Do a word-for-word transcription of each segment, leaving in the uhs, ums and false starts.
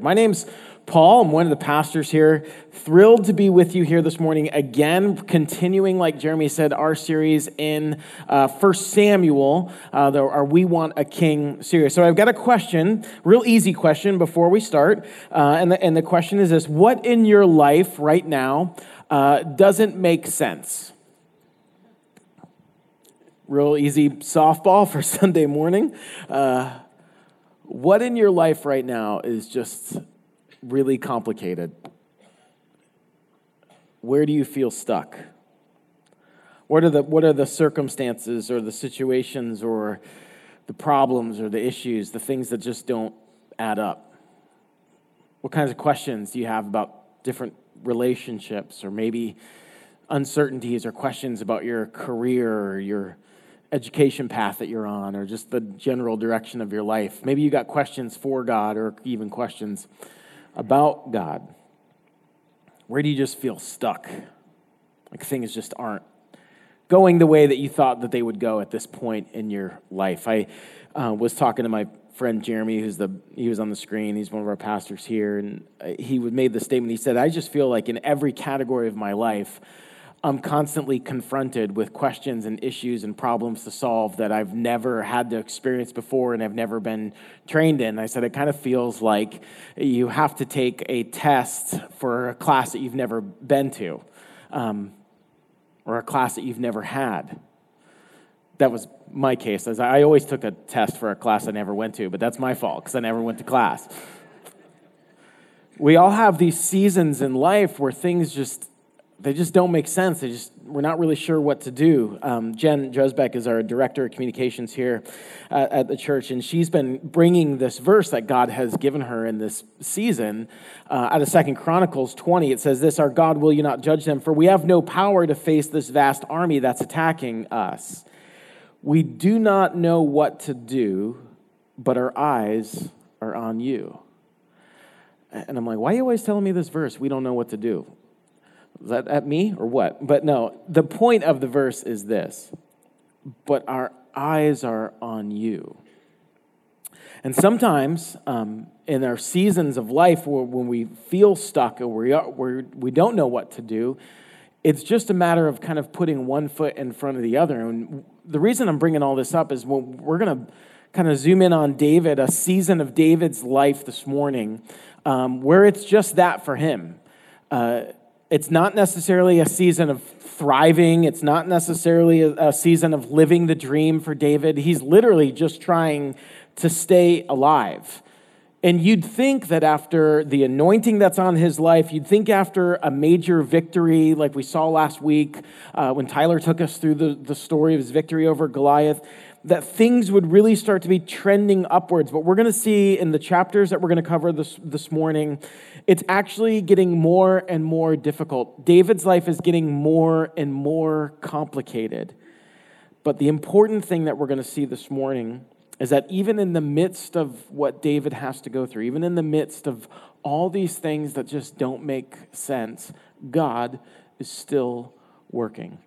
My name's Paul. I'm one of the pastors here. Thrilled to be with you here this morning again, continuing, like Jeremy said, our series in uh, First Samuel, uh, the, our We Want a King series. So I've got a question, real easy question before we start. Uh, and, the, and the question is this: what in your life right now uh, doesn't make sense? Real easy softball for Sunday morning. Uh, what in your life right now is just really complicated? Where do you feel stuck? What are the what are the circumstances or the situations or the problems or the issues, the things that just don't add up? What kinds of questions do you have about different relationships, or maybe uncertainties or questions about your career or your education path that you're on, or just the general direction of your life? Maybe you got questions for God, or even questions about God. Where do you just feel stuck? Like things just aren't going the way that you thought that they would go at this point in your life. I uh, was talking to my friend Jeremy, who's the he was on the screen. He's one of our pastors here, and he made the statement. He said, "I just feel like in every category of my life, I'm constantly confronted with questions and issues and problems to solve that I've never had to experience before and I've never been trained in." I said, it kind of feels like you have to take a test for a class that you've never been to, um, or a class that you've never had. That was my case. I always took a test for a class I never went to, but that's my fault because I never went to class. We all have these seasons in life where things just They just don't make sense. They just we're not really sure what to do. Um, Jen Josbeck is our director of communications here uh, at the church, and she's been bringing this verse that God has given her in this season uh, out of Second Chronicles twenty. It says this: "Our God, will you not judge them? For we have no power to face this vast army that's attacking us. We do not know what to do, but our eyes are on you." And I'm like, why are you always telling me this verse? We don't know what to do. Is that at me or what? But no, the point of the verse is this: but our eyes are on you. And sometimes um, in our seasons of life where, when we feel stuck or we, are, where we don't know what to do, it's just a matter of kind of putting one foot in front of the other. And the reason I'm bringing all this up is well, we're going to kind of zoom in on David, a season of David's life this morning, um, where it's just that for him. Uh It's not necessarily a season of thriving. It's not necessarily a season of living the dream for David. He's literally just trying to stay alive. And you'd think that after the anointing that's on his life, you'd think after a major victory, like we saw last week uh, when Tyler took us through the, the story of his victory over Goliath, that things would really start to be trending upwards. But we're going to see in the chapters that we're going to cover this, this morning, it's actually getting more and more difficult. David's life is getting more and more complicated. But the important thing that we're going to see this morning is that even in the midst of what David has to go through, even in the midst of all these things that just don't make sense, God is still working.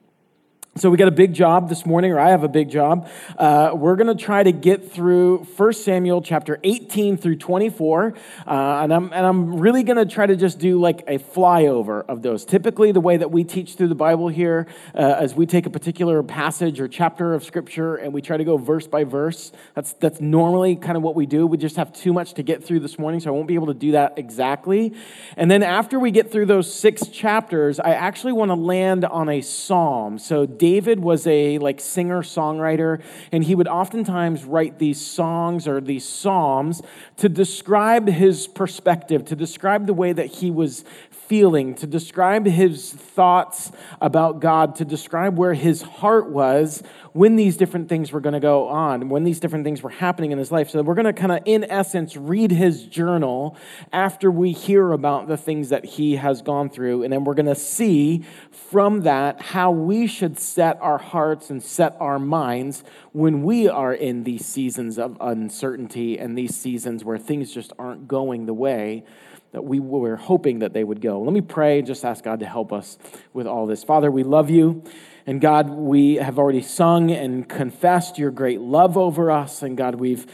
So we got a big job this morning, or I have a big job. Uh, we're going to try to get through First Samuel chapter eighteen through twenty-four, uh, and I'm and I'm really going to try to just do like a flyover of those. Typically, the way that we teach through the Bible here uh, is we take a particular passage or chapter of Scripture and we try to go verse by verse. That's that's normally kind of what we do. We just have too much to get through this morning, so I won't be able to do that exactly. And then after we get through those six chapters, I actually want to land on a psalm. So David was a like singer-songwriter, and he would oftentimes write these songs or these psalms to describe his perspective, to describe the way that he was feeling, to describe his thoughts about God, to describe where his heart was when these different things were going to go on, when these different things were happening in his life. So we're going to kind of, in essence, read his journal after we hear about the things that he has gone through, and then we're going to see from that how we should set our hearts and set our minds when we are in these seasons of uncertainty and these seasons where things just aren't going the way that we were hoping that they would go. Let me pray and just ask God to help us with all this. Father, we love you. And God, we have already sung and confessed your great love over us. And God, we've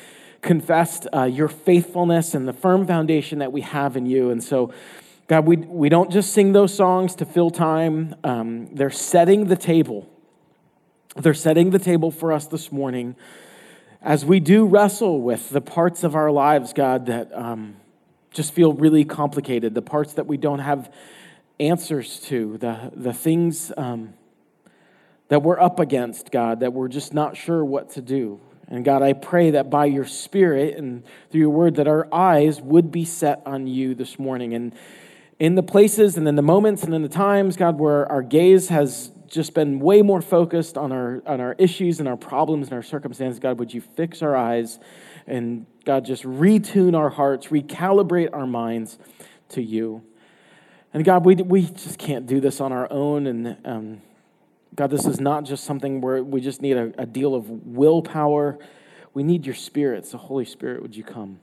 confessed uh, your faithfulness and the firm foundation that we have in you. And so, God, we we don't just sing those songs to fill time. Um, they're setting the table. They're setting the table for us this morning as we do wrestle with the parts of our lives, God, that um, just feel really complicated, the parts that we don't have answers to, the, the things um, that we're up against, God, that we're just not sure what to do. And God, I pray that by your Spirit and through your word that our eyes would be set on you this morning. And in the places and in the moments and in the times, God, where our gaze has just been way more focused on our on our issues and our problems and our circumstances, God, would you fix our eyes and, God, just retune our hearts, recalibrate our minds to you. And, God, we we just can't do this on our own. And, um, God, this is not just something where we just need a, a deal of willpower. We need your Spirit. So, Holy Spirit, would you come?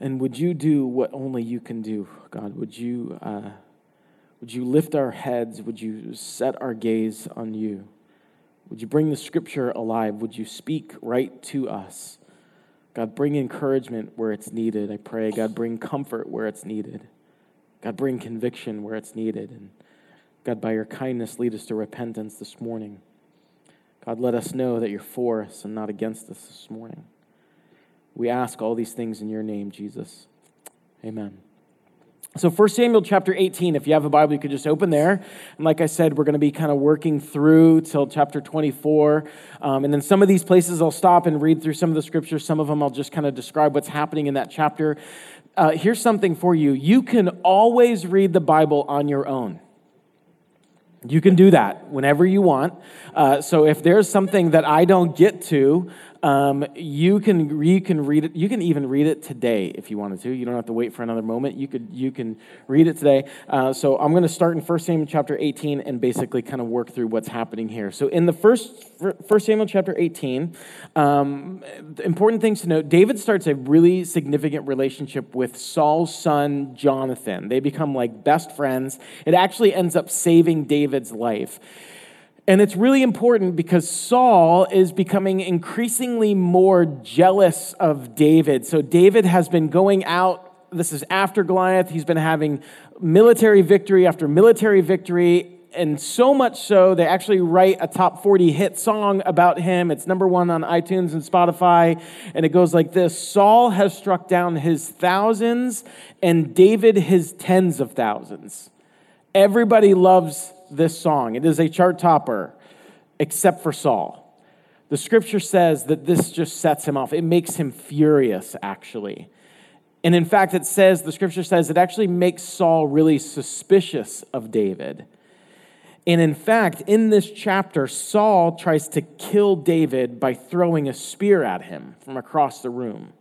And would you do what only you can do, God? Would you... Uh, Would you lift our heads? Would you set our gaze on you? Would you bring the scripture alive? Would you speak right to us? God, bring encouragement where it's needed, I pray. God, bring comfort where it's needed. God, bring conviction where it's needed. And God, by your kindness, lead us to repentance this morning. God, let us know that you're for us and not against us this morning. We ask all these things in your name, Jesus. Amen. So First Samuel chapter eighteen, if you have a Bible, you could just open there. And like I said, we're going to be kind of working through till chapter twenty-four. Um, and then some of these places I'll stop and read through some of the scriptures. Some of them I'll just kind of describe what's happening in that chapter. Uh, here's something for you. You can always read the Bible on your own. You can do that whenever you want. Uh, so if there's something that I don't get to, um, you can you can read it. You can even read it today if you wanted to. You don't have to wait for another moment. You could you can read it today. Uh, so I'm going to start in First Samuel chapter eighteen and basically kind of work through what's happening here. So in the first First Samuel chapter eighteen, um, important things to note: David starts a really significant relationship with Saul's son Jonathan. They become like best friends. It actually ends up saving David. David's life. And it's really important because Saul is becoming increasingly more jealous of David. So David has been going out. This is after Goliath. He's been having military victory after military victory. And so much so, they actually write a top forty hit song about him. It's number one on iTunes and Spotify. And it goes like this: Saul has struck down his thousands and David his tens of thousands. Everybody loves this song. It is a chart topper, except for Saul. The scripture says that this just sets him off. It makes him furious, actually. And in fact, it says, the scripture says, it actually makes Saul really suspicious of David. And in fact, in this chapter, Saul tries to kill David by throwing a spear at him from across the room.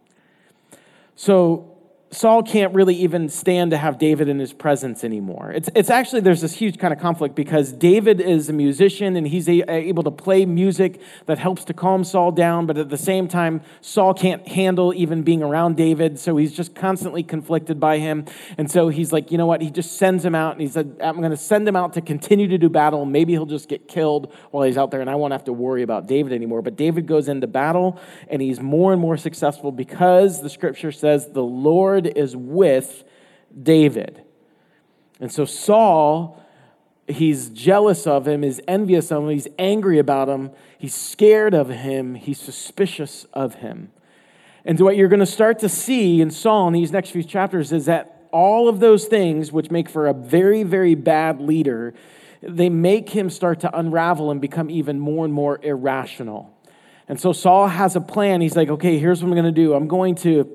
So Saul can't really even stand to have David in his presence anymore. It's it's actually, there's this huge kind of conflict because David is a musician and he's a, able to play music that helps to calm Saul down, but at the same time, Saul can't handle even being around David, so he's just constantly conflicted by him. And so he's like, you know what? He just sends him out and he said, I'm going to send him out to continue to do battle. Maybe he'll just get killed while he's out there and I won't have to worry about David anymore. But David goes into battle and he's more and more successful because the scripture says the Lord is with David. And so Saul, he's jealous of him, he's envious of him, he's angry about him, he's scared of him, he's suspicious of him. And what you're going to start to see in Saul in these next few chapters is that all of those things which make for a very, very bad leader, they make him start to unravel and become even more and more irrational. And so Saul has a plan. He's like, okay, here's what I'm going to do. I'm going to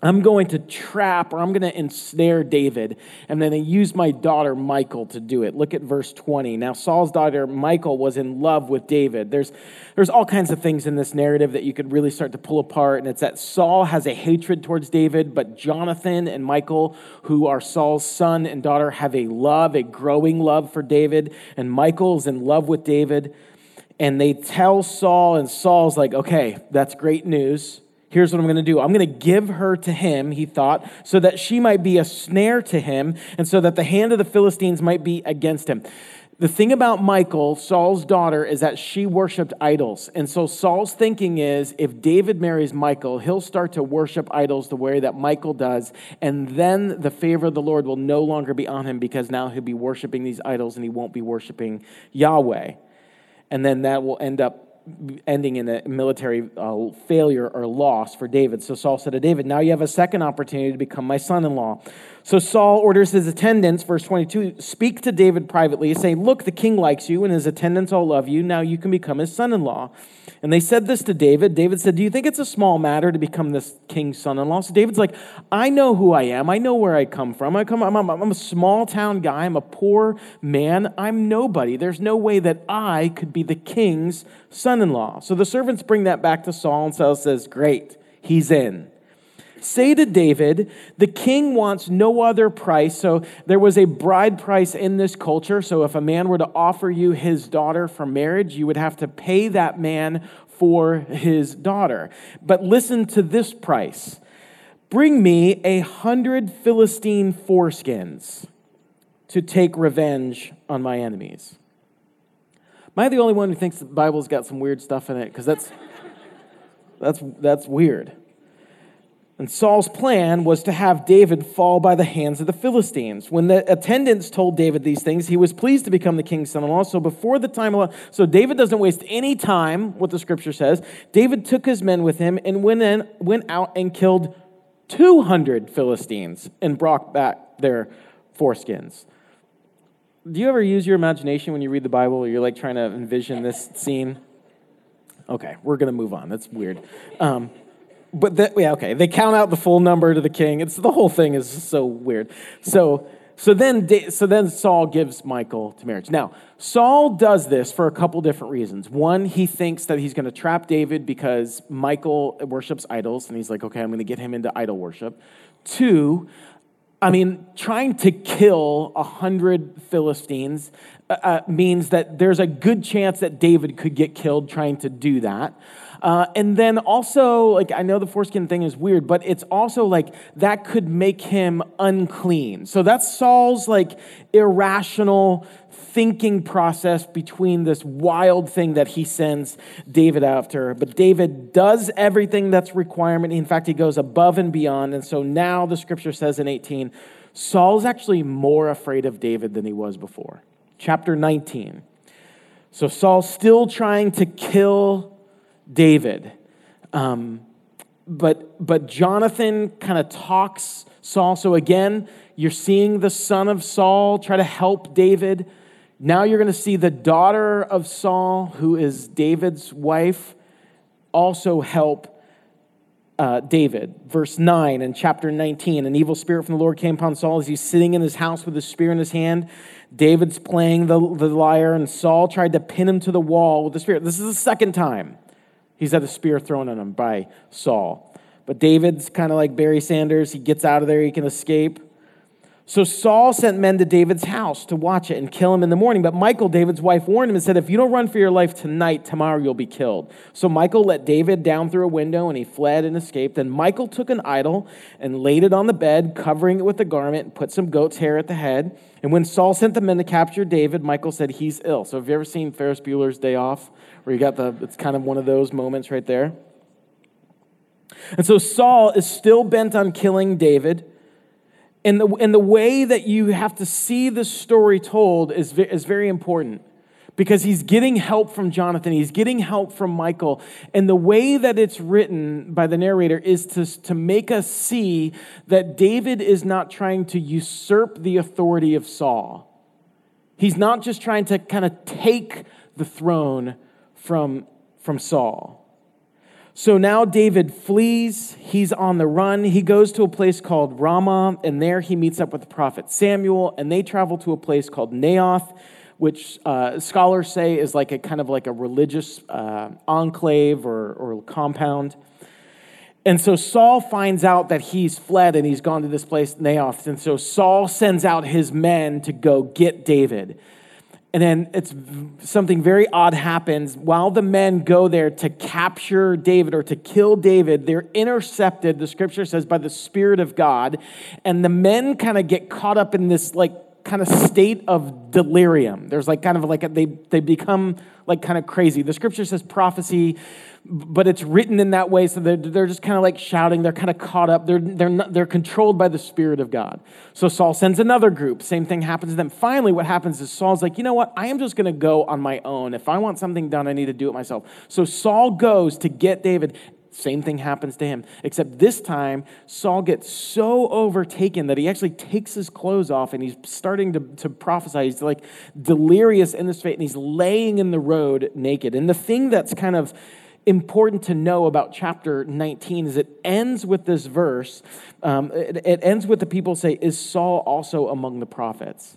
I'm going to trap or I'm going to ensnare David, and then I use my daughter Michal to do it. Look at verse twenty. Now Saul's daughter Michal was in love with David. There's there's all kinds of things in this narrative that you could really start to pull apart, and it's that Saul has a hatred towards David, but Jonathan and Michal, who are Saul's son and daughter, have a love, a growing love for David, and Michal's in love with David, and they tell Saul, and Saul's like, okay, that's great news. Here's what I'm going to do. I'm going to give her to him, he thought, so that she might be a snare to him and so that the hand of the Philistines might be against him. The thing about Michal, Saul's daughter, is that she worshiped idols. And so Saul's thinking is, if David marries Michal, he'll start to worship idols the way that Michal does. And then the favor of the Lord will no longer be on him, because now he'll be worshiping these idols and he won't be worshiping Yahweh. And then that will end up ending in a military uh, failure or loss for David. So Saul said to David, now you have a second opportunity to become my son-in-law. So Saul orders his attendants, verse twenty-two, speak to David privately, saying, look, the king likes you and his attendants all love you. Now you can become his son-in-law. And they said this to David. David said, do you think it's a small matter to become this king's son-in-law? So David's like, I know who I am. I know where I come from. I come, I'm, I'm, I'm a small town guy. I'm a poor man. I'm nobody. There's no way that I could be the king's son-in-law. In-law. So the servants bring that back to Saul, and Saul says, great, he's in. Say to David, the king wants no other price. So there was a bride price in this culture. So if a man were to offer you his daughter for marriage, you would have to pay that man for his daughter. But listen to this price. Bring me a hundred Philistine foreskins to take revenge on my enemies. Am I the only one who thinks the Bible's got some weird stuff in it? Because that's that's that's weird. And Saul's plan was to have David fall by the hands of the Philistines. When the attendants told David these things, he was pleased to become the king's son-in-law. So before the time, so David doesn't waste any time, what the scripture says. David took his men with him and went in, went out and killed two hundred Philistines and brought back their foreskins. Do you ever use your imagination when you read the Bible? You're like trying to envision this scene? Okay, we're going to move on. That's weird. Um, but, the, yeah, okay, they count out the full number to the king. It's the whole thing is so weird. So so then so then Saul gives Michal to marriage. Now, Saul does this for a couple different reasons. One, he thinks that he's going to trap David because Michal worships idols, and he's like, okay, I'm going to get him into idol worship. Two, I mean, trying to kill a hundred Philistines uh, means that there's a good chance that David could get killed trying to do that. Uh, and then also, like, I know the foreskin thing is weird, but it's also like that could make him unclean. So that's Saul's like irrational thinking process between this wild thing that he sends David after. But David does everything that's requirement. In fact, he goes above and beyond. And so now the scripture says in eighteen, Saul's actually more afraid of David than he was before. Chapter nineteen. So Saul's still trying to kill David. Um, but but Jonathan kind of talks Saul. So again, you're seeing the son of Saul try to help David. Now you're going to see the daughter of Saul, who is David's wife, also help Uh, David. Verse nine in chapter nineteen, an evil spirit from the Lord came upon Saul as he's sitting in his house with his spear in his hand. David's playing the, the lyre, and Saul tried to pin him to the wall with the spear. This is the second time he's had a spear thrown at him by Saul. But David's kind of like Barry Sanders. He gets out of there. He can escape. So Saul sent men to David's house to watch it and kill him in the morning. But Michal, David's wife, warned him and said, if you don't run for your life tonight, tomorrow you'll be killed. So Michal let David down through a window, and he fled and escaped. Then Michal took an idol and laid it on the bed, covering it with a garment, and put some goat's hair at the head. And when Saul sent the men to capture David, Michal said, he's ill. So have you ever seen Ferris Bueller's Day Off, where you got the, it's kind of one of those moments right there. And so Saul is still bent on killing David. And the, and the way that you have to see this story told is, is very important, because he's getting help from Jonathan. He's getting help from Michal. And the way that it's written by the narrator is to, to make us see that David is not trying to usurp the authority of Saul. He's not just trying to kind of take the throne from, from Saul. So now David flees, he's on the run, he goes to a place called Ramah, and there he meets up with the prophet Samuel, and they travel to a place called Naoth, which uh, scholars say is like a kind of like a religious uh, enclave or, or compound. And so Saul finds out that he's fled and he's gone to this place, Naoth, and so Saul sends out his men to go get David. And then it's something very odd happens. While the men go there to capture David or to kill David, they're intercepted, the scripture says, by the Spirit of God. And the men kind of get caught up in this like kind of state of delirium. There's like kind of like a, they they become like kind of crazy. The scripture says prophecy, but it's written in that way, so they're, they're just kind of like shouting. They're kind of caught up. They're they're not, they're controlled by the Spirit of God. So Saul sends another group. Same thing happens to them. Finally, what happens is Saul's like, you know what? I am just going to go on my own. If I want something done, I need to do it myself. So Saul goes to get David. Same thing happens to him, except this time Saul gets so overtaken that he actually takes his clothes off and he's starting to, to prophesy. He's like delirious in this faith, and he's laying in the road naked. And the thing that's kind of important to know about chapter nineteen is it ends with this verse. Um, it, it ends with the people say, "Is Saul also among the prophets?"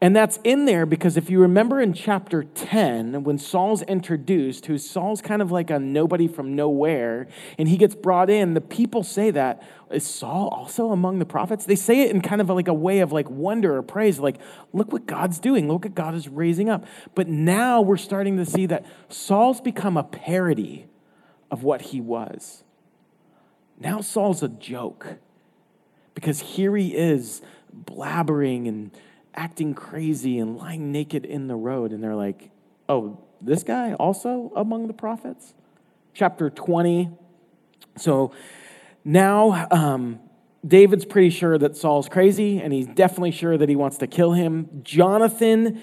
And that's in there because if you remember in chapter ten, when Saul's introduced, who Saul's kind of like a nobody from nowhere, and he gets brought in, the people say that, is Saul also among the prophets? They say it in kind of like a way of like wonder or praise, like, look what God's doing, look what God is raising up. But now we're starting to see that Saul's become a parody of what he was. Now Saul's a joke because here he is blabbering and acting crazy and lying naked in the road. And they're like, oh, this guy also among the prophets? Chapter twenty. So now um, David's pretty sure that Saul's crazy, and he's definitely sure that he wants to kill him. Jonathan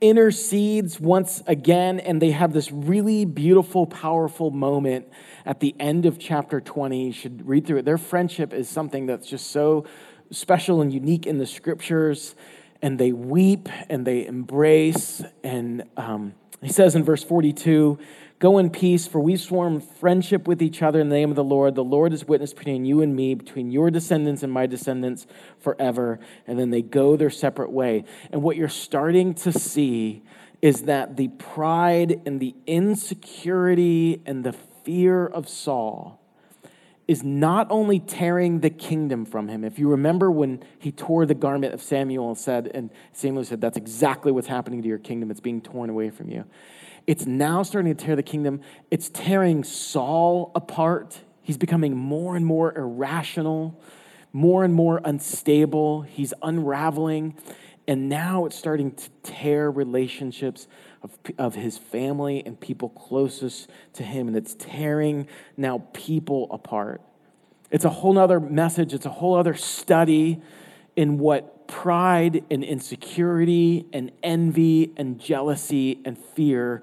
intercedes once again, and they have this really beautiful, powerful moment at the end of chapter twenty. You should read through it. Their friendship is something that's just so special and unique in the scriptures. And they weep, and they embrace, and um, he says in verse forty-two, "Go in peace, for we've sworn friendship with each other in the name of the Lord. The Lord is witness between you and me, between your descendants and my descendants forever." And then they go their separate way. And what you're starting to see is that the pride and the insecurity and the fear of Saul is not only tearing the kingdom from him. If you remember when he tore the garment of Samuel and said, and Samuel said, that's exactly what's happening to your kingdom. It's being torn away from you. It's now starting to tear the kingdom. It's tearing Saul apart. He's becoming more and more irrational, more and more unstable. He's unraveling. And now it's starting to tear relationships of, of his family and people closest to him. And it's tearing now people apart. It's a whole other message. It's a whole other study in what pride and insecurity and envy and jealousy and fear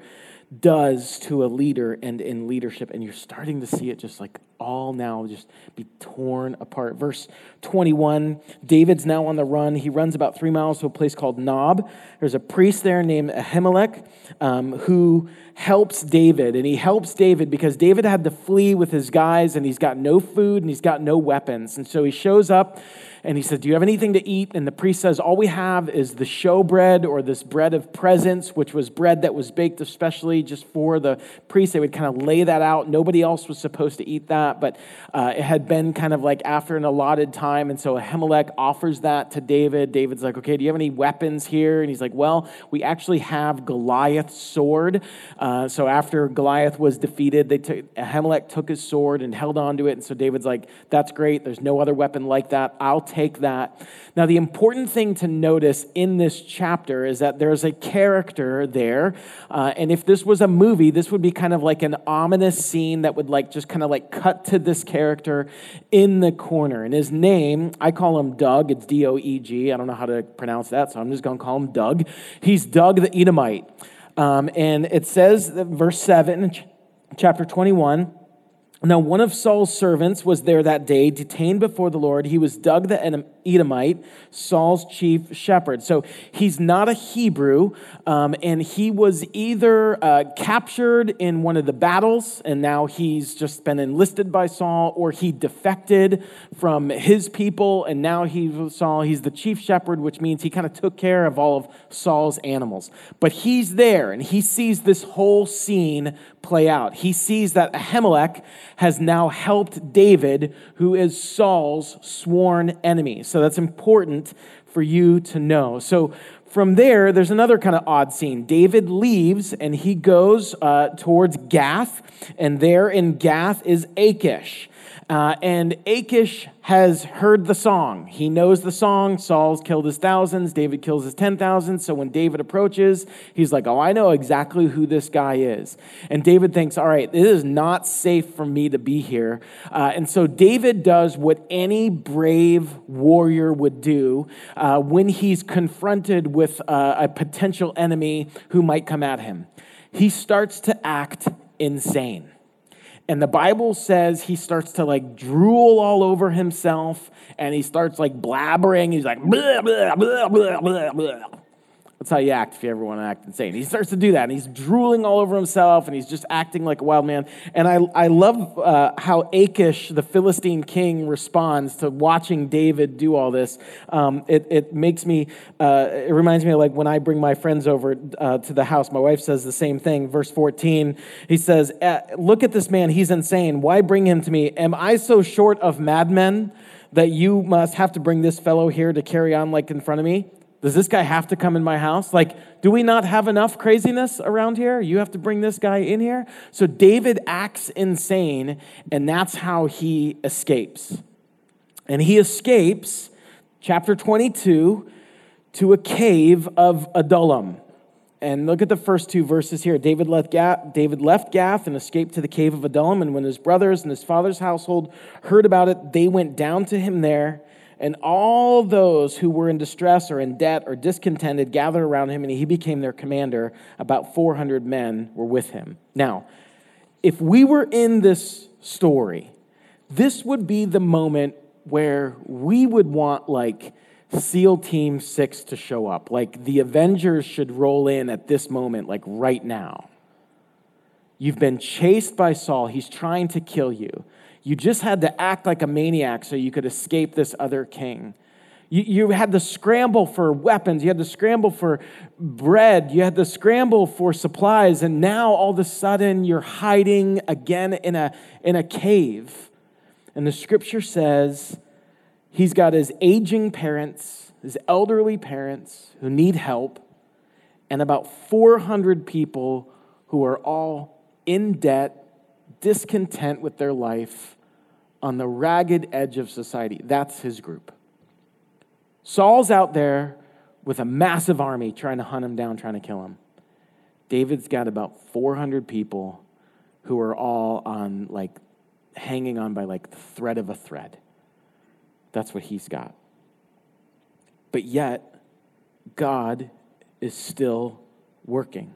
does to a leader and in leadership. And you're starting to see it just like all now just be torn apart. Verse twenty-one, David's now on the run. He runs about three miles to a place called Nob. There's a priest there named Ahimelech um, who helps David. And he helps David because David had to flee with his guys, and he's got no food and he's got no weapons. And so he shows up and he says, do you have anything to eat? And the priest says, all we have is the showbread, or this bread of presence, which was bread that was baked especially just for the priest. They would kind of lay that out. Nobody else was supposed to eat that, but uh, it had been kind of like after an allotted time. And so Ahimelech offers that to David. David's like, okay, do you have any weapons here? And he's like, well, we actually have Goliath's sword. Uh, so after Goliath was defeated, they took, Ahimelech took his sword and held on to it. And so David's like, that's great. There's no other weapon like that. I'll take that. Now, the important thing to notice in this chapter is that there's a character there. Uh, and if this was a movie, this would be kind of like an ominous scene that would like just kind of like cut to this character in the corner. And his name, I call him Doug. It's D O E G. I don't know how to pronounce that, so I'm just going to call him Doug. He's Doug the Edomite. Um, and it says, verse seven, chapter twenty-one, now one of Saul's servants was there that day, detained before the Lord. He was Doeg the Edomite, Saul's chief shepherd. So he's not a Hebrew, um, and he was either uh, captured in one of the battles, and now he's just been enlisted by Saul, or he defected from his people, and now he's Saul. He's the chief shepherd, which means he kind of took care of all of Saul's animals. But he's there, and he sees this whole scene play out. He sees that Ahimelech has now helped David, who is Saul's sworn enemy. So that's important for you to know. So from there, there's another kind of odd scene. David leaves and he goes uh, towards Gath, and there in Gath is Achish. Uh, and Achish has heard the song. He knows the song. Saul's killed his thousands. David kills his ten thousands. So when David approaches, he's like, oh, I know exactly who this guy is. And David thinks, all right, it is not safe for me to be here. Uh, and so David does what any brave warrior would do uh, when he's confronted with uh, a potential enemy who might come at him. He starts to act insane. And the Bible says he starts to like drool all over himself, and he starts like blabbering. He's like, blah, blah, blah, blah, blah, blah. That's how you act if you ever want to act insane. He starts to do that, and he's drooling all over himself, and he's just acting like a wild man. And I, I love uh, how Achish, the Philistine king, responds to watching David do all this. Um, it, it makes me, uh, it reminds me of like when I bring my friends over uh, to the house. My wife says the same thing. Verse fourteen, he says, "Look at this man, he's insane. Why bring him to me? Am I so short of madmen that you must have to bring this fellow here to carry on like in front of me? Does this guy have to come in my house? Like, do we not have enough craziness around here? You have to bring this guy in here?" So David acts insane, and that's how he escapes. And he escapes, chapter twenty-two, to a cave of Adullam. And look at the first two verses here. David left Gath, David left Gath and escaped to the cave of Adullam. And when his brothers and his father's household heard about it, they went down to him there. And all those who were in distress or in debt or discontented gathered around him, and he became their commander. About four hundred men were with him. Now, if we were in this story, this would be the moment where we would want, like, SEAL Team six to show up. Like, the Avengers should roll in at this moment, like, right now. You've been chased by Saul. He's trying to kill you. You just had to act like a maniac so you could escape this other king. You, you had to scramble for weapons. You had to scramble for bread. You had to scramble for supplies. And now all of a sudden you're hiding again in a, in a cave. And the scripture says he's got his aging parents, his elderly parents who need help, and about four hundred people who are all in debt, discontent with their life, on the ragged edge of society. That's his group. Saul's out there with a massive army trying to hunt him down, trying to kill him. David's got about four hundred people who are all on, like, hanging on by like the thread of a thread. That's what he's got. But yet, God is still working.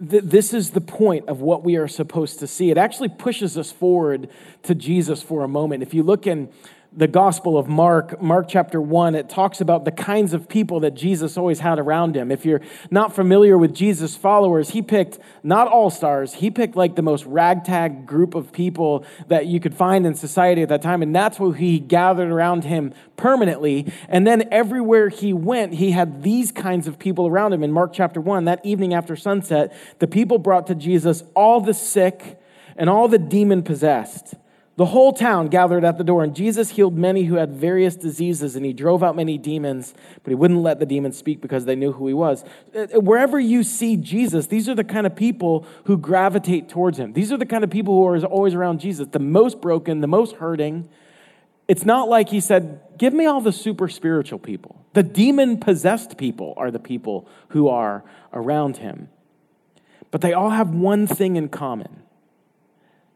This is the point of what we are supposed to see. It actually pushes us forward to Jesus for a moment. If you look in the Gospel of Mark, Mark chapter one, it talks about the kinds of people that Jesus always had around him. If you're not familiar with Jesus' followers, he picked not all stars. He picked like the most ragtag group of people that you could find in society at that time. And that's what he gathered around him permanently. And then everywhere he went, he had these kinds of people around him. In Mark chapter one, that evening after sunset, the people brought to Jesus all the sick and all the demon-possessed. The whole town gathered at the door, and Jesus healed many who had various diseases, and he drove out many demons, but he wouldn't let the demons speak because they knew who he was. Wherever you see Jesus, these are the kind of people who gravitate towards him. These are the kind of people who are always around Jesus, the most broken, the most hurting. It's not like he said, give me all the super spiritual people. The demon-possessed people are the people who are around him. But they all have one thing in common.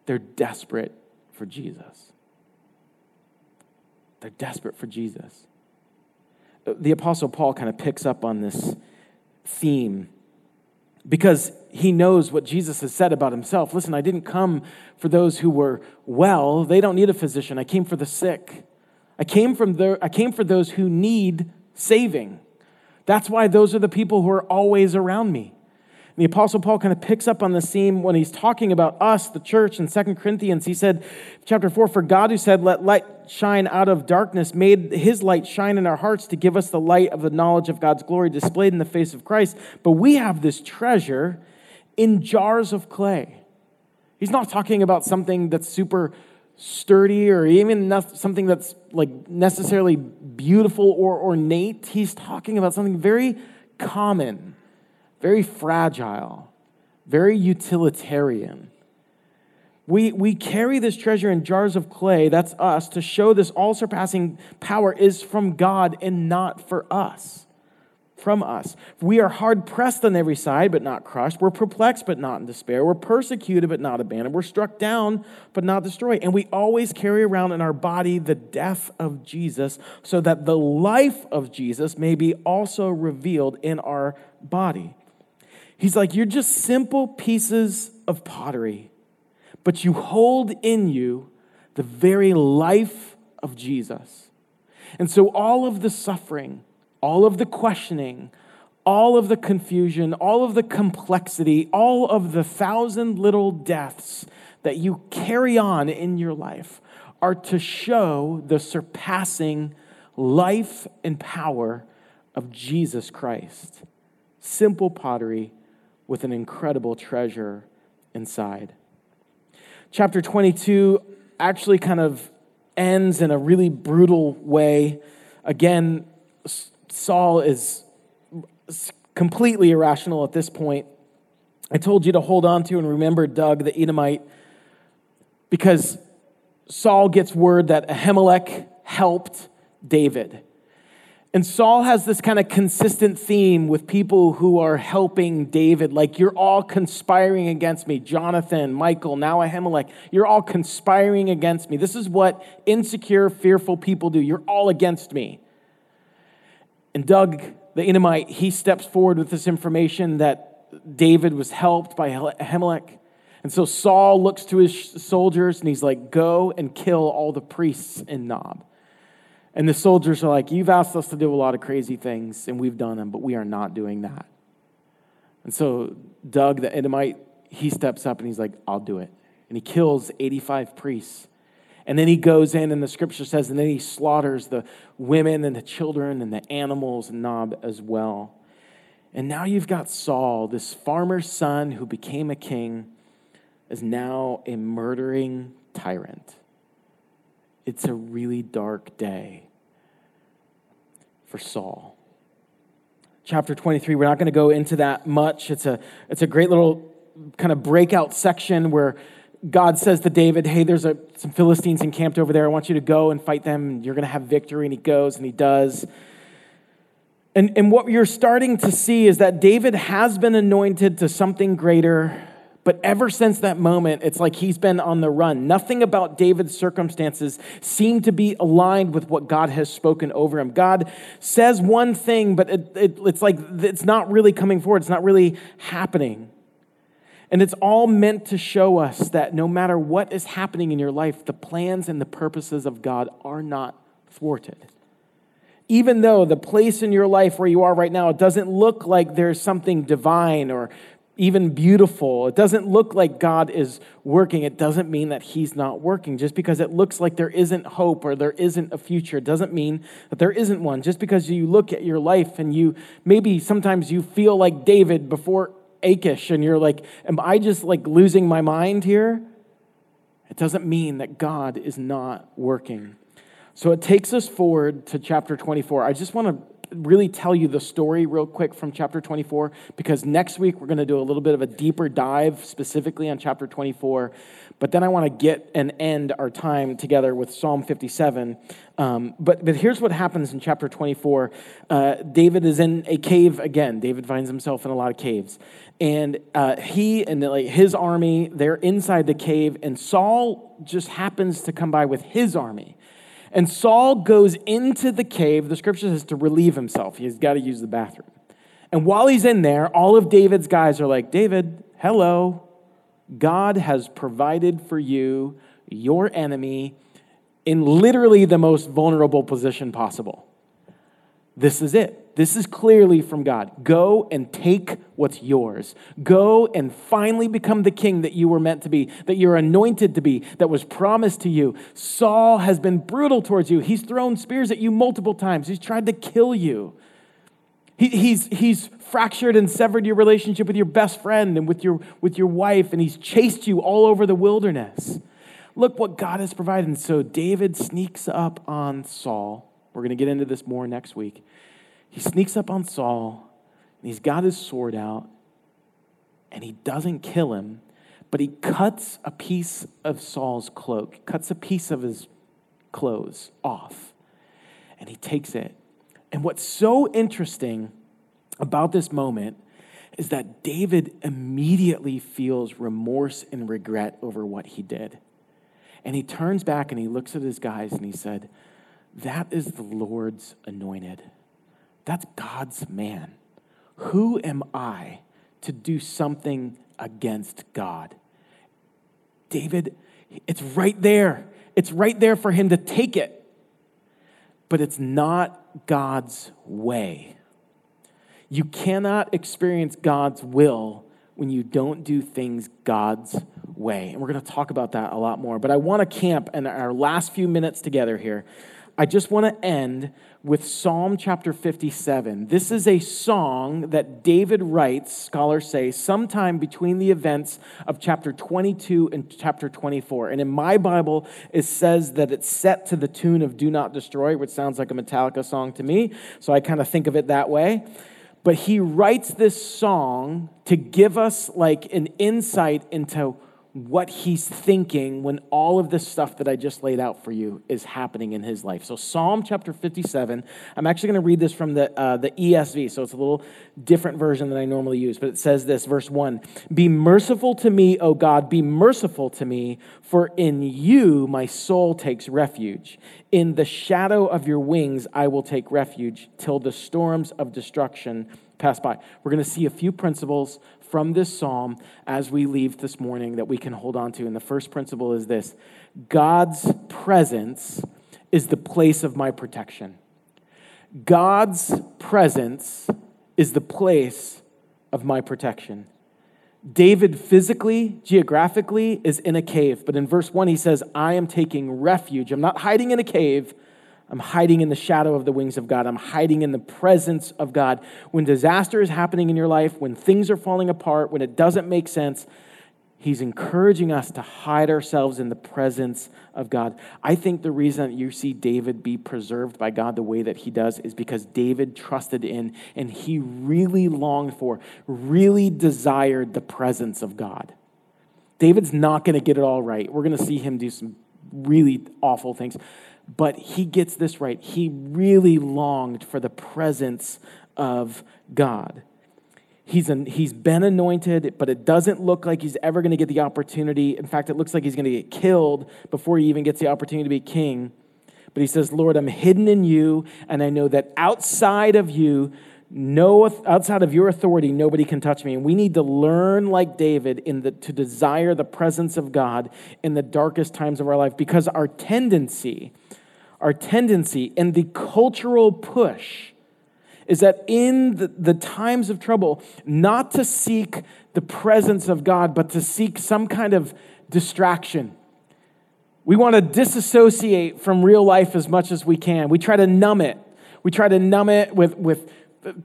They're desperate for Jesus. They're desperate for Jesus. The Apostle Paul kind of picks up on this theme because he knows what Jesus has said about himself. Listen, I didn't come for those who were well. They don't need a physician. I came for the sick. I came from there. I came for those who need saving. That's why those are the people who are always around me. The Apostle Paul kind of picks up on the theme when he's talking about us, the church, in Second Corinthians. He said, chapter four, "For God who said, 'Let light shine out of darkness,' made his light shine in our hearts to give us the light of the knowledge of God's glory displayed in the face of Christ. But we have this treasure in jars of clay." He's not talking about something that's super sturdy or even something that's like necessarily beautiful or ornate. He's talking about something very common, very fragile, very utilitarian. We we carry this treasure in jars of clay, that's us, to show this all-surpassing power is from God and not for us. From us. We are hard-pressed on every side, but not crushed. We're perplexed, but not in despair. We're persecuted, but not abandoned. We're struck down, but not destroyed. And we always carry around in our body the death of Jesus, so that the life of Jesus may be also revealed in our body. He's like, you're just simple pieces of pottery, but you hold in you the very life of Jesus. And so all of the suffering, all of the questioning, all of the confusion, all of the complexity, all of the thousand little deaths that you carry on in your life are to show the surpassing life and power of Jesus Christ. Simple pottery with an incredible treasure inside. Chapter twenty-two actually kind of ends in a really brutal way. Again, Saul is completely irrational at this point. I told you to hold on to and remember Doeg, the Edomite, because Saul gets word that Ahimelech helped David. And Saul has this kind of consistent theme with people who are helping David. Like, you're all conspiring against me. Jonathan, Michal, now Ahimelech. You're all conspiring against me. This is what insecure, fearful people do. You're all against me. And Doug, the Edomite, he steps forward with this information that David was helped by Ahimelech. And so Saul looks to his soldiers and he's like, go and kill all the priests in Nob. And the soldiers are like, you've asked us to do a lot of crazy things and we've done them, but we are not doing that. And so Doug, the Edomite, he steps up and he's like, I'll do it. And he kills eighty-five priests. And then he goes in, and the scripture says, and then he slaughters the women and the children and the animals and Nob as well. And now you've got Saul, this farmer's son who became a king, is now a murdering tyrant. It's a really dark day for Saul. Chapter twenty-three, we're not going to go into that much. It's a, it's a great little kind of breakout section where God says to David, hey, there's a, some Philistines encamped over there. I want you to go and fight them. And you're going to have victory. And he goes and he does. And, and what you're starting to see is that David has been anointed to something greater. But ever since that moment, it's like he's been on the run. Nothing about David's circumstances seemed to be aligned with what God has spoken over him. God says one thing, but it, it, it's like it's not really coming forward. It's not really happening. And it's all meant to show us that no matter what is happening in your life, the plans and the purposes of God are not thwarted. Even though the place in your life where you are right now, it doesn't look like there's something divine or even beautiful. It doesn't look like God is working. It doesn't mean that he's not working. Just because it looks like there isn't hope or there isn't a future doesn't mean that there isn't one. Just because you look at your life and you maybe sometimes you feel like David before Achish, and you're like, am I just like losing my mind here? It doesn't mean that God is not working. So it takes us forward to chapter twenty-four. I just want to really tell you the story real quick from chapter twenty-four, because next week we're going to do a little bit of a deeper dive specifically on chapter twenty-four. But then I want to get and end our time together with Psalm fifty-seven. Um, but but here's what happens in chapter twenty-four. Uh, David is in a cave again. David finds himself in a lot of caves. And uh, he and like his army, they're inside the cave. And Saul just happens to come by with his army. And Saul goes into the cave. The scripture says to relieve himself. He's got to use the bathroom. And while he's in there, all of David's guys are like, David, hello. God has provided for you, your enemy, in literally the most vulnerable position possible. This is it. This is clearly from God. Go and take what's yours. Go and finally become the king that you were meant to be, that you're anointed to be, that was promised to you. Saul has been brutal towards you. He's thrown spears at you multiple times. He's tried to kill you. He, he's he's fractured and severed your relationship with your best friend and with your with your wife, and he's chased you all over the wilderness. look what God has provided. And so David sneaks up on Saul. We're going to get into this more next week. He sneaks up on Saul, and he's got his sword out, and he doesn't kill him, but he cuts a piece of Saul's cloak, cuts a piece of his clothes off, and he takes it. And what's so interesting about this moment is that David immediately feels remorse and regret over what he did. And he turns back and he looks at his guys and he said, "That is the Lord's anointed. That's God's man. Who am I to do something against God?" David, it's right there. It's right there for him to take it. But it's not God's way. You cannot experience God's will when you don't do things God's way. And we're going to talk about that a lot more. But I want to camp in our last few minutes together here. I just want to end with Psalm chapter fifty-seven. This is a song that David writes, scholars say, sometime between the events of chapter twenty-two and chapter twenty-four. And in my Bible, it says that it's set to the tune of Do Not Destroy, which sounds like a Metallica song to me. So I kind of think of it that way. But he writes this song to give us like an insight into what he's thinking when all of this stuff that I just laid out for you is happening in his life. So Psalm chapter fifty-seven, I'm actually going to read this from the uh, the E S V, so it's a little different version than I normally use, but it says this, verse one, "Be merciful to me, O God, be merciful to me, for in you my soul takes refuge. In the shadow of your wings I will take refuge till the storms of destruction pass by." We're going to see a few principles from this psalm as we leave this morning that we can hold on to. And the first principle is this: God's presence is the place of my protection. God's presence is the place of my protection. David physically, geographically, is in a cave. But in verse one, he says, "I am taking refuge. I'm not hiding in a cave. I'm hiding in the shadow of the wings of God. I'm hiding in the presence of God." When disaster is happening in your life, when things are falling apart, when it doesn't make sense, he's encouraging us to hide ourselves in the presence of God. I think the reason you see David be preserved by God the way that he does is because David trusted in and he really longed for, really desired the presence of God. David's not going to get it all right. We're going to see him do some really awful things. But he gets this right. He really longed for the presence of God. He's an, he's been anointed, but it doesn't look like he's ever going to get the opportunity. In fact, it looks like he's going to get killed before he even gets the opportunity to be king. But he says, "Lord, I'm hidden in you, and I know that outside of you, no, outside of your authority, nobody can touch me." And we need to learn, like David, in the, to desire the presence of God in the darkest times of our life, because our tendency, our tendency and the cultural push is that in the, the times of trouble, not to seek the presence of God, but to seek some kind of distraction. We want to disassociate from real life as much as we can. We try to numb it. We try to numb it with with.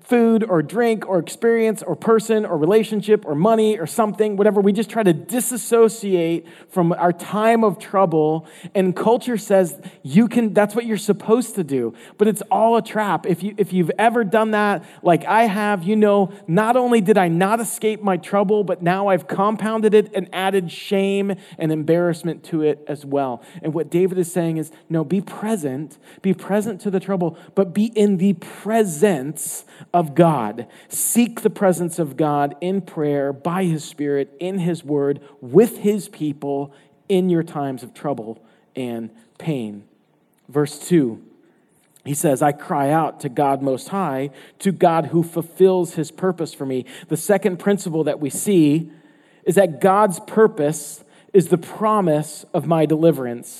food or drink or experience or person or relationship or money or something, whatever. We just try to disassociate from our time of trouble, and culture says you can, that's what you're supposed to do, but it's all a trap. If you, if you've ever done that, like I have, you know, not only did I not escape my trouble, but now I've compounded it and added shame and embarrassment to it as well. And what David is saying is, no, be present, be present to the trouble, but be in the presence of God. Seek the presence of God in prayer, by his Spirit, in his word, with his people, in your times of trouble and pain. Verse two, he says, "I cry out to God Most High, to God who fulfills his purpose for me." The second principle that we see is that God's purpose is the promise of my deliverance.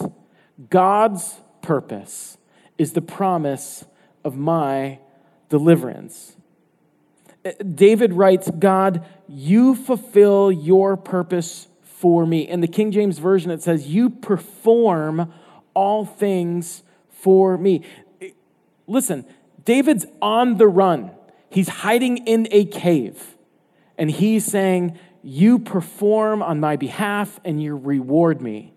God's purpose is the promise of my deliverance. David writes, "God, you fulfill your purpose for me." In the King James Version, it says, "You perform all things for me." Listen, David's on the run. He's hiding in a cave. And he's saying, "You perform on my behalf and you reward me."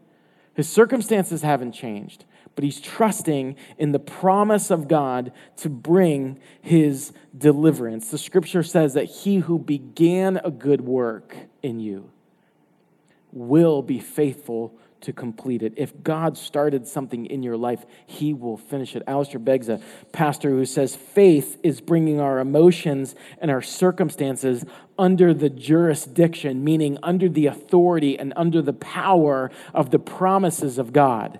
His circumstances haven't changed, but he's trusting in the promise of God to bring his deliverance. The scripture says that he who began a good work in you will be faithful to complete it. If God started something in your life, he will finish it. Alistair Begg's a pastor who says faith is bringing our emotions and our circumstances under the jurisdiction, meaning under the authority and under the power of the promises of God.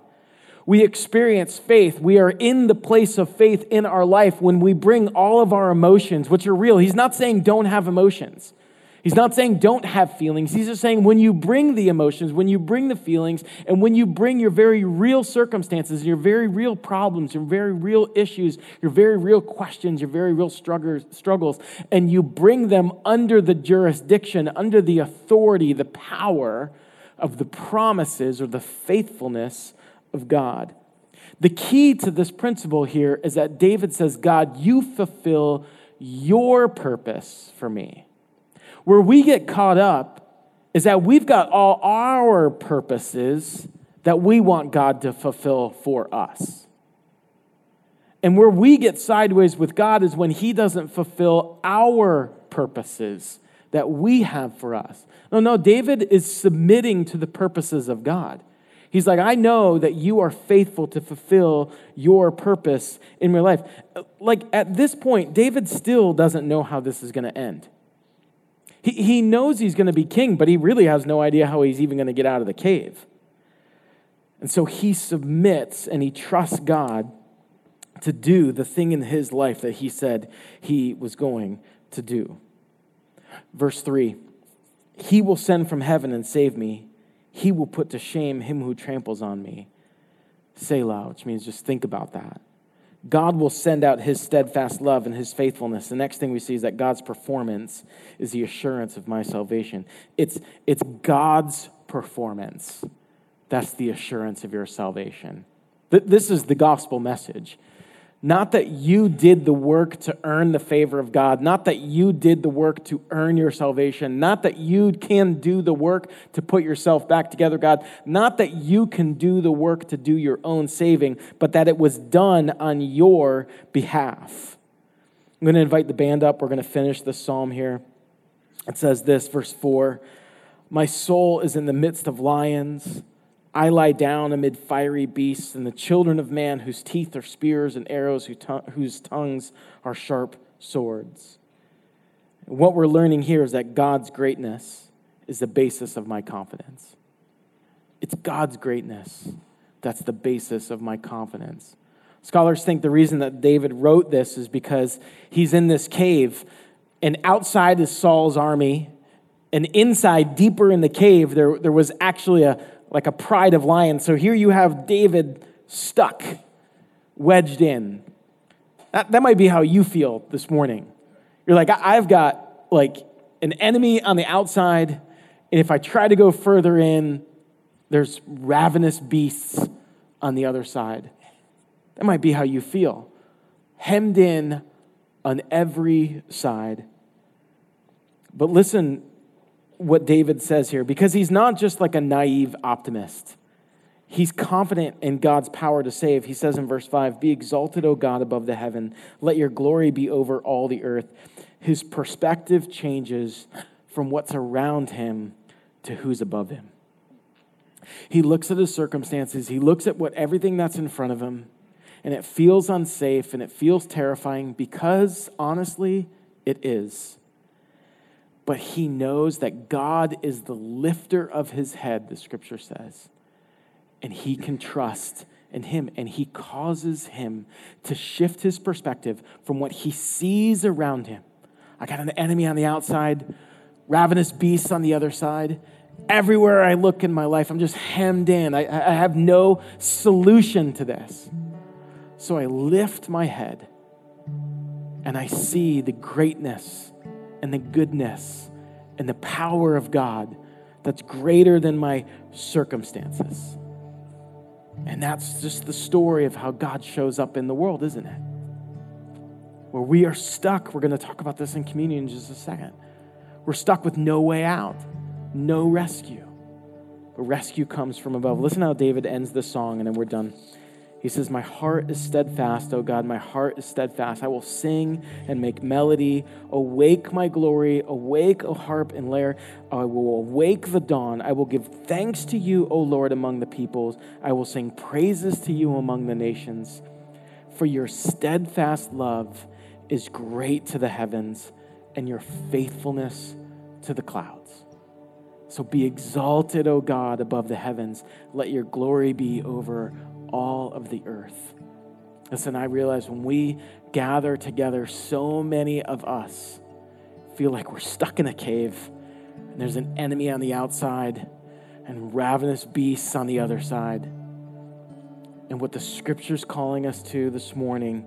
We experience faith. We are in the place of faith in our life when we bring all of our emotions, which are real. He's not saying don't have emotions. He's not saying don't have feelings. He's just saying when you bring the emotions, when you bring the feelings, and when you bring your very real circumstances, your very real problems, your very real issues, your very real questions, your very real struggles, and you bring them under the jurisdiction, under the authority, the power of the promises or the faithfulness of God. The key to this principle here is that David says, God, you fulfill your purpose for me. Where we get caught up is that we've got all our purposes that we want God to fulfill for us. And where we get sideways with God is when he doesn't fulfill our purposes that we have for us. No, no, David is submitting to the purposes of God. He's like, I know that you are faithful to fulfill your purpose in my life. Like at this point, David still doesn't know how this is going to end. He knows he's going to be king, but he really has no idea how he's even going to get out of the cave. And so he submits and he trusts God to do the thing in his life that he said he was going to do. Verse three, he will send from heaven and save me. He will put to shame him who tramples on me. Selah, which means just think about that. God will send out his steadfast love and his faithfulness. The next thing we see is that God's performance is the assurance of my salvation. It's, it's God's performance that's the assurance of your salvation. Th- this is the gospel message. Not that you did the work to earn the favor of God. Not that you did the work to earn your salvation. Not that you can do the work to put yourself back together, God. Not that you can do the work to do your own saving, but that it was done on your behalf. I'm going to invite the band up. We're going to finish this psalm here. It says this, verse four, my soul is in the midst of lions. I lie down amid fiery beasts and the children of man whose teeth are spears and arrows, whose tongues are sharp swords. And what we're learning here is that God's greatness is the basis of my confidence. It's God's greatness that's the basis of my confidence. Scholars think the reason that David wrote this is because he's in this cave and outside is Saul's army and inside, deeper in the cave, there, there was actually a like a pride of lions. So here you have David stuck, wedged in. That, that might be how you feel this morning. You're like, I've got like an enemy on the outside, and if I try to go further in, there's ravenous beasts on the other side. That might be how you feel. Hemmed in on every side. But listen, what David says here, because he's not just like a naive optimist. He's confident in God's power to save. He says in verse five, be exalted, O God, above the heaven. Let your glory be over all the earth. His perspective changes from what's around him to who's above him. He looks at his circumstances. He looks at what everything that's in front of him, and it feels unsafe and it feels terrifying because, honestly, it is. But he knows that God is the lifter of his head, the scripture says, and he can trust in him, and he causes him to shift his perspective from what he sees around him. I got an enemy on the outside, ravenous beasts on the other side. Everywhere I look in my life, I'm just hemmed in. I, I have no solution to this. So I lift my head, and I see the greatness and the goodness and the power of God that's greater than my circumstances. And that's just the story of how God shows up in the world, isn't it? Where we are stuck, we're going to talk about this in communion in just a second. We're stuck with no way out, no rescue. but rescue comes from above. Listen how David ends this song, and then we're done. He says, my heart is steadfast, O God, my heart is steadfast. I will sing and make melody. Awake my glory, awake, O harp and lyre. I will awake the dawn. I will give thanks to you, O Lord, among the peoples. I will sing praises to you among the nations. For your steadfast love is great to the heavens, and your faithfulness to the clouds. So be exalted, O God, above the heavens. Let your glory be over all of the earth. Listen, I realize when we gather together, so many of us feel like we're stuck in a cave, and there's an enemy on the outside and ravenous beasts on the other side. And what the scripture's calling us to this morning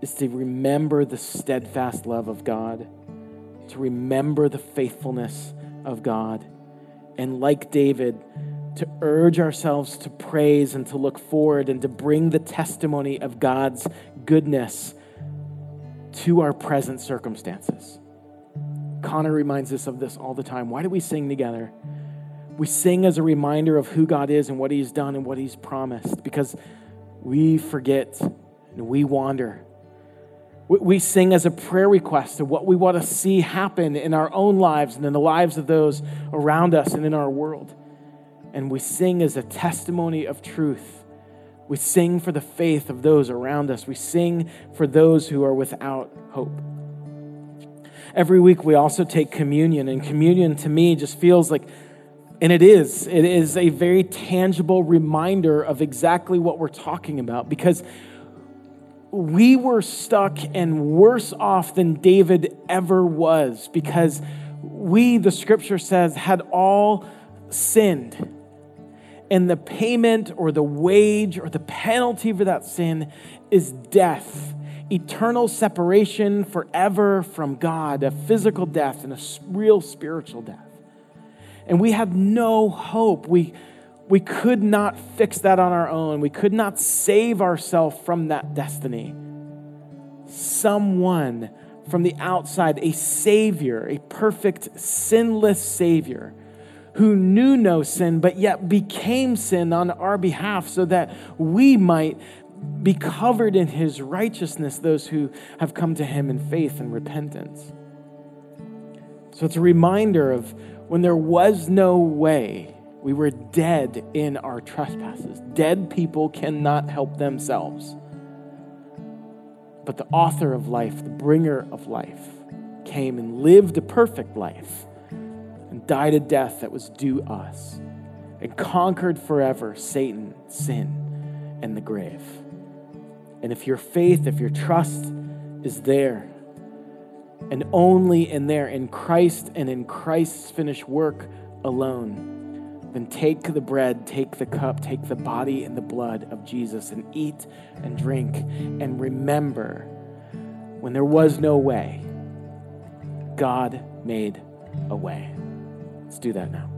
is to remember the steadfast love of God, to remember the faithfulness of God, and like David, to urge ourselves to praise and to look forward and to bring the testimony of God's goodness to our present circumstances. Connor reminds us of this all the time. Why do we sing together? We sing as a reminder of who God is and what he's done and what he's promised, because we forget and we wander. We sing as a prayer request of what we want to see happen in our own lives and in the lives of those around us and in our world. And we sing as a testimony of truth. We sing for the faith of those around us. We sing for those who are without hope. Every week we also take communion, and communion to me just feels like, and it is, it is a very tangible reminder of exactly what we're talking about, because we were stuck and worse off than David ever was, because we, the scripture says, had all sinned. And the payment or the wage or the penalty for that sin is death, eternal separation forever from God, a physical death and a real spiritual death. And we have no hope. We We could not fix that on our own. We could not save ourselves from that destiny. Someone from the outside, a savior, a perfect, sinless savior who knew no sin, but yet became sin on our behalf so that we might be covered in his righteousness, those who have come to him in faith and repentance. So it's a reminder of when there was no way. We were dead in our trespasses. Dead people cannot help themselves. But the author of life, the bringer of life, came and lived a perfect life and died a death that was due us and conquered forever Satan, sin, and the grave. And if your faith, if your trust is there, and only in there, in Christ and in Christ's finished work alone, then take the bread, take the cup, take the body and the blood of Jesus and eat and drink and remember when there was no way, God made a way. Let's do that now.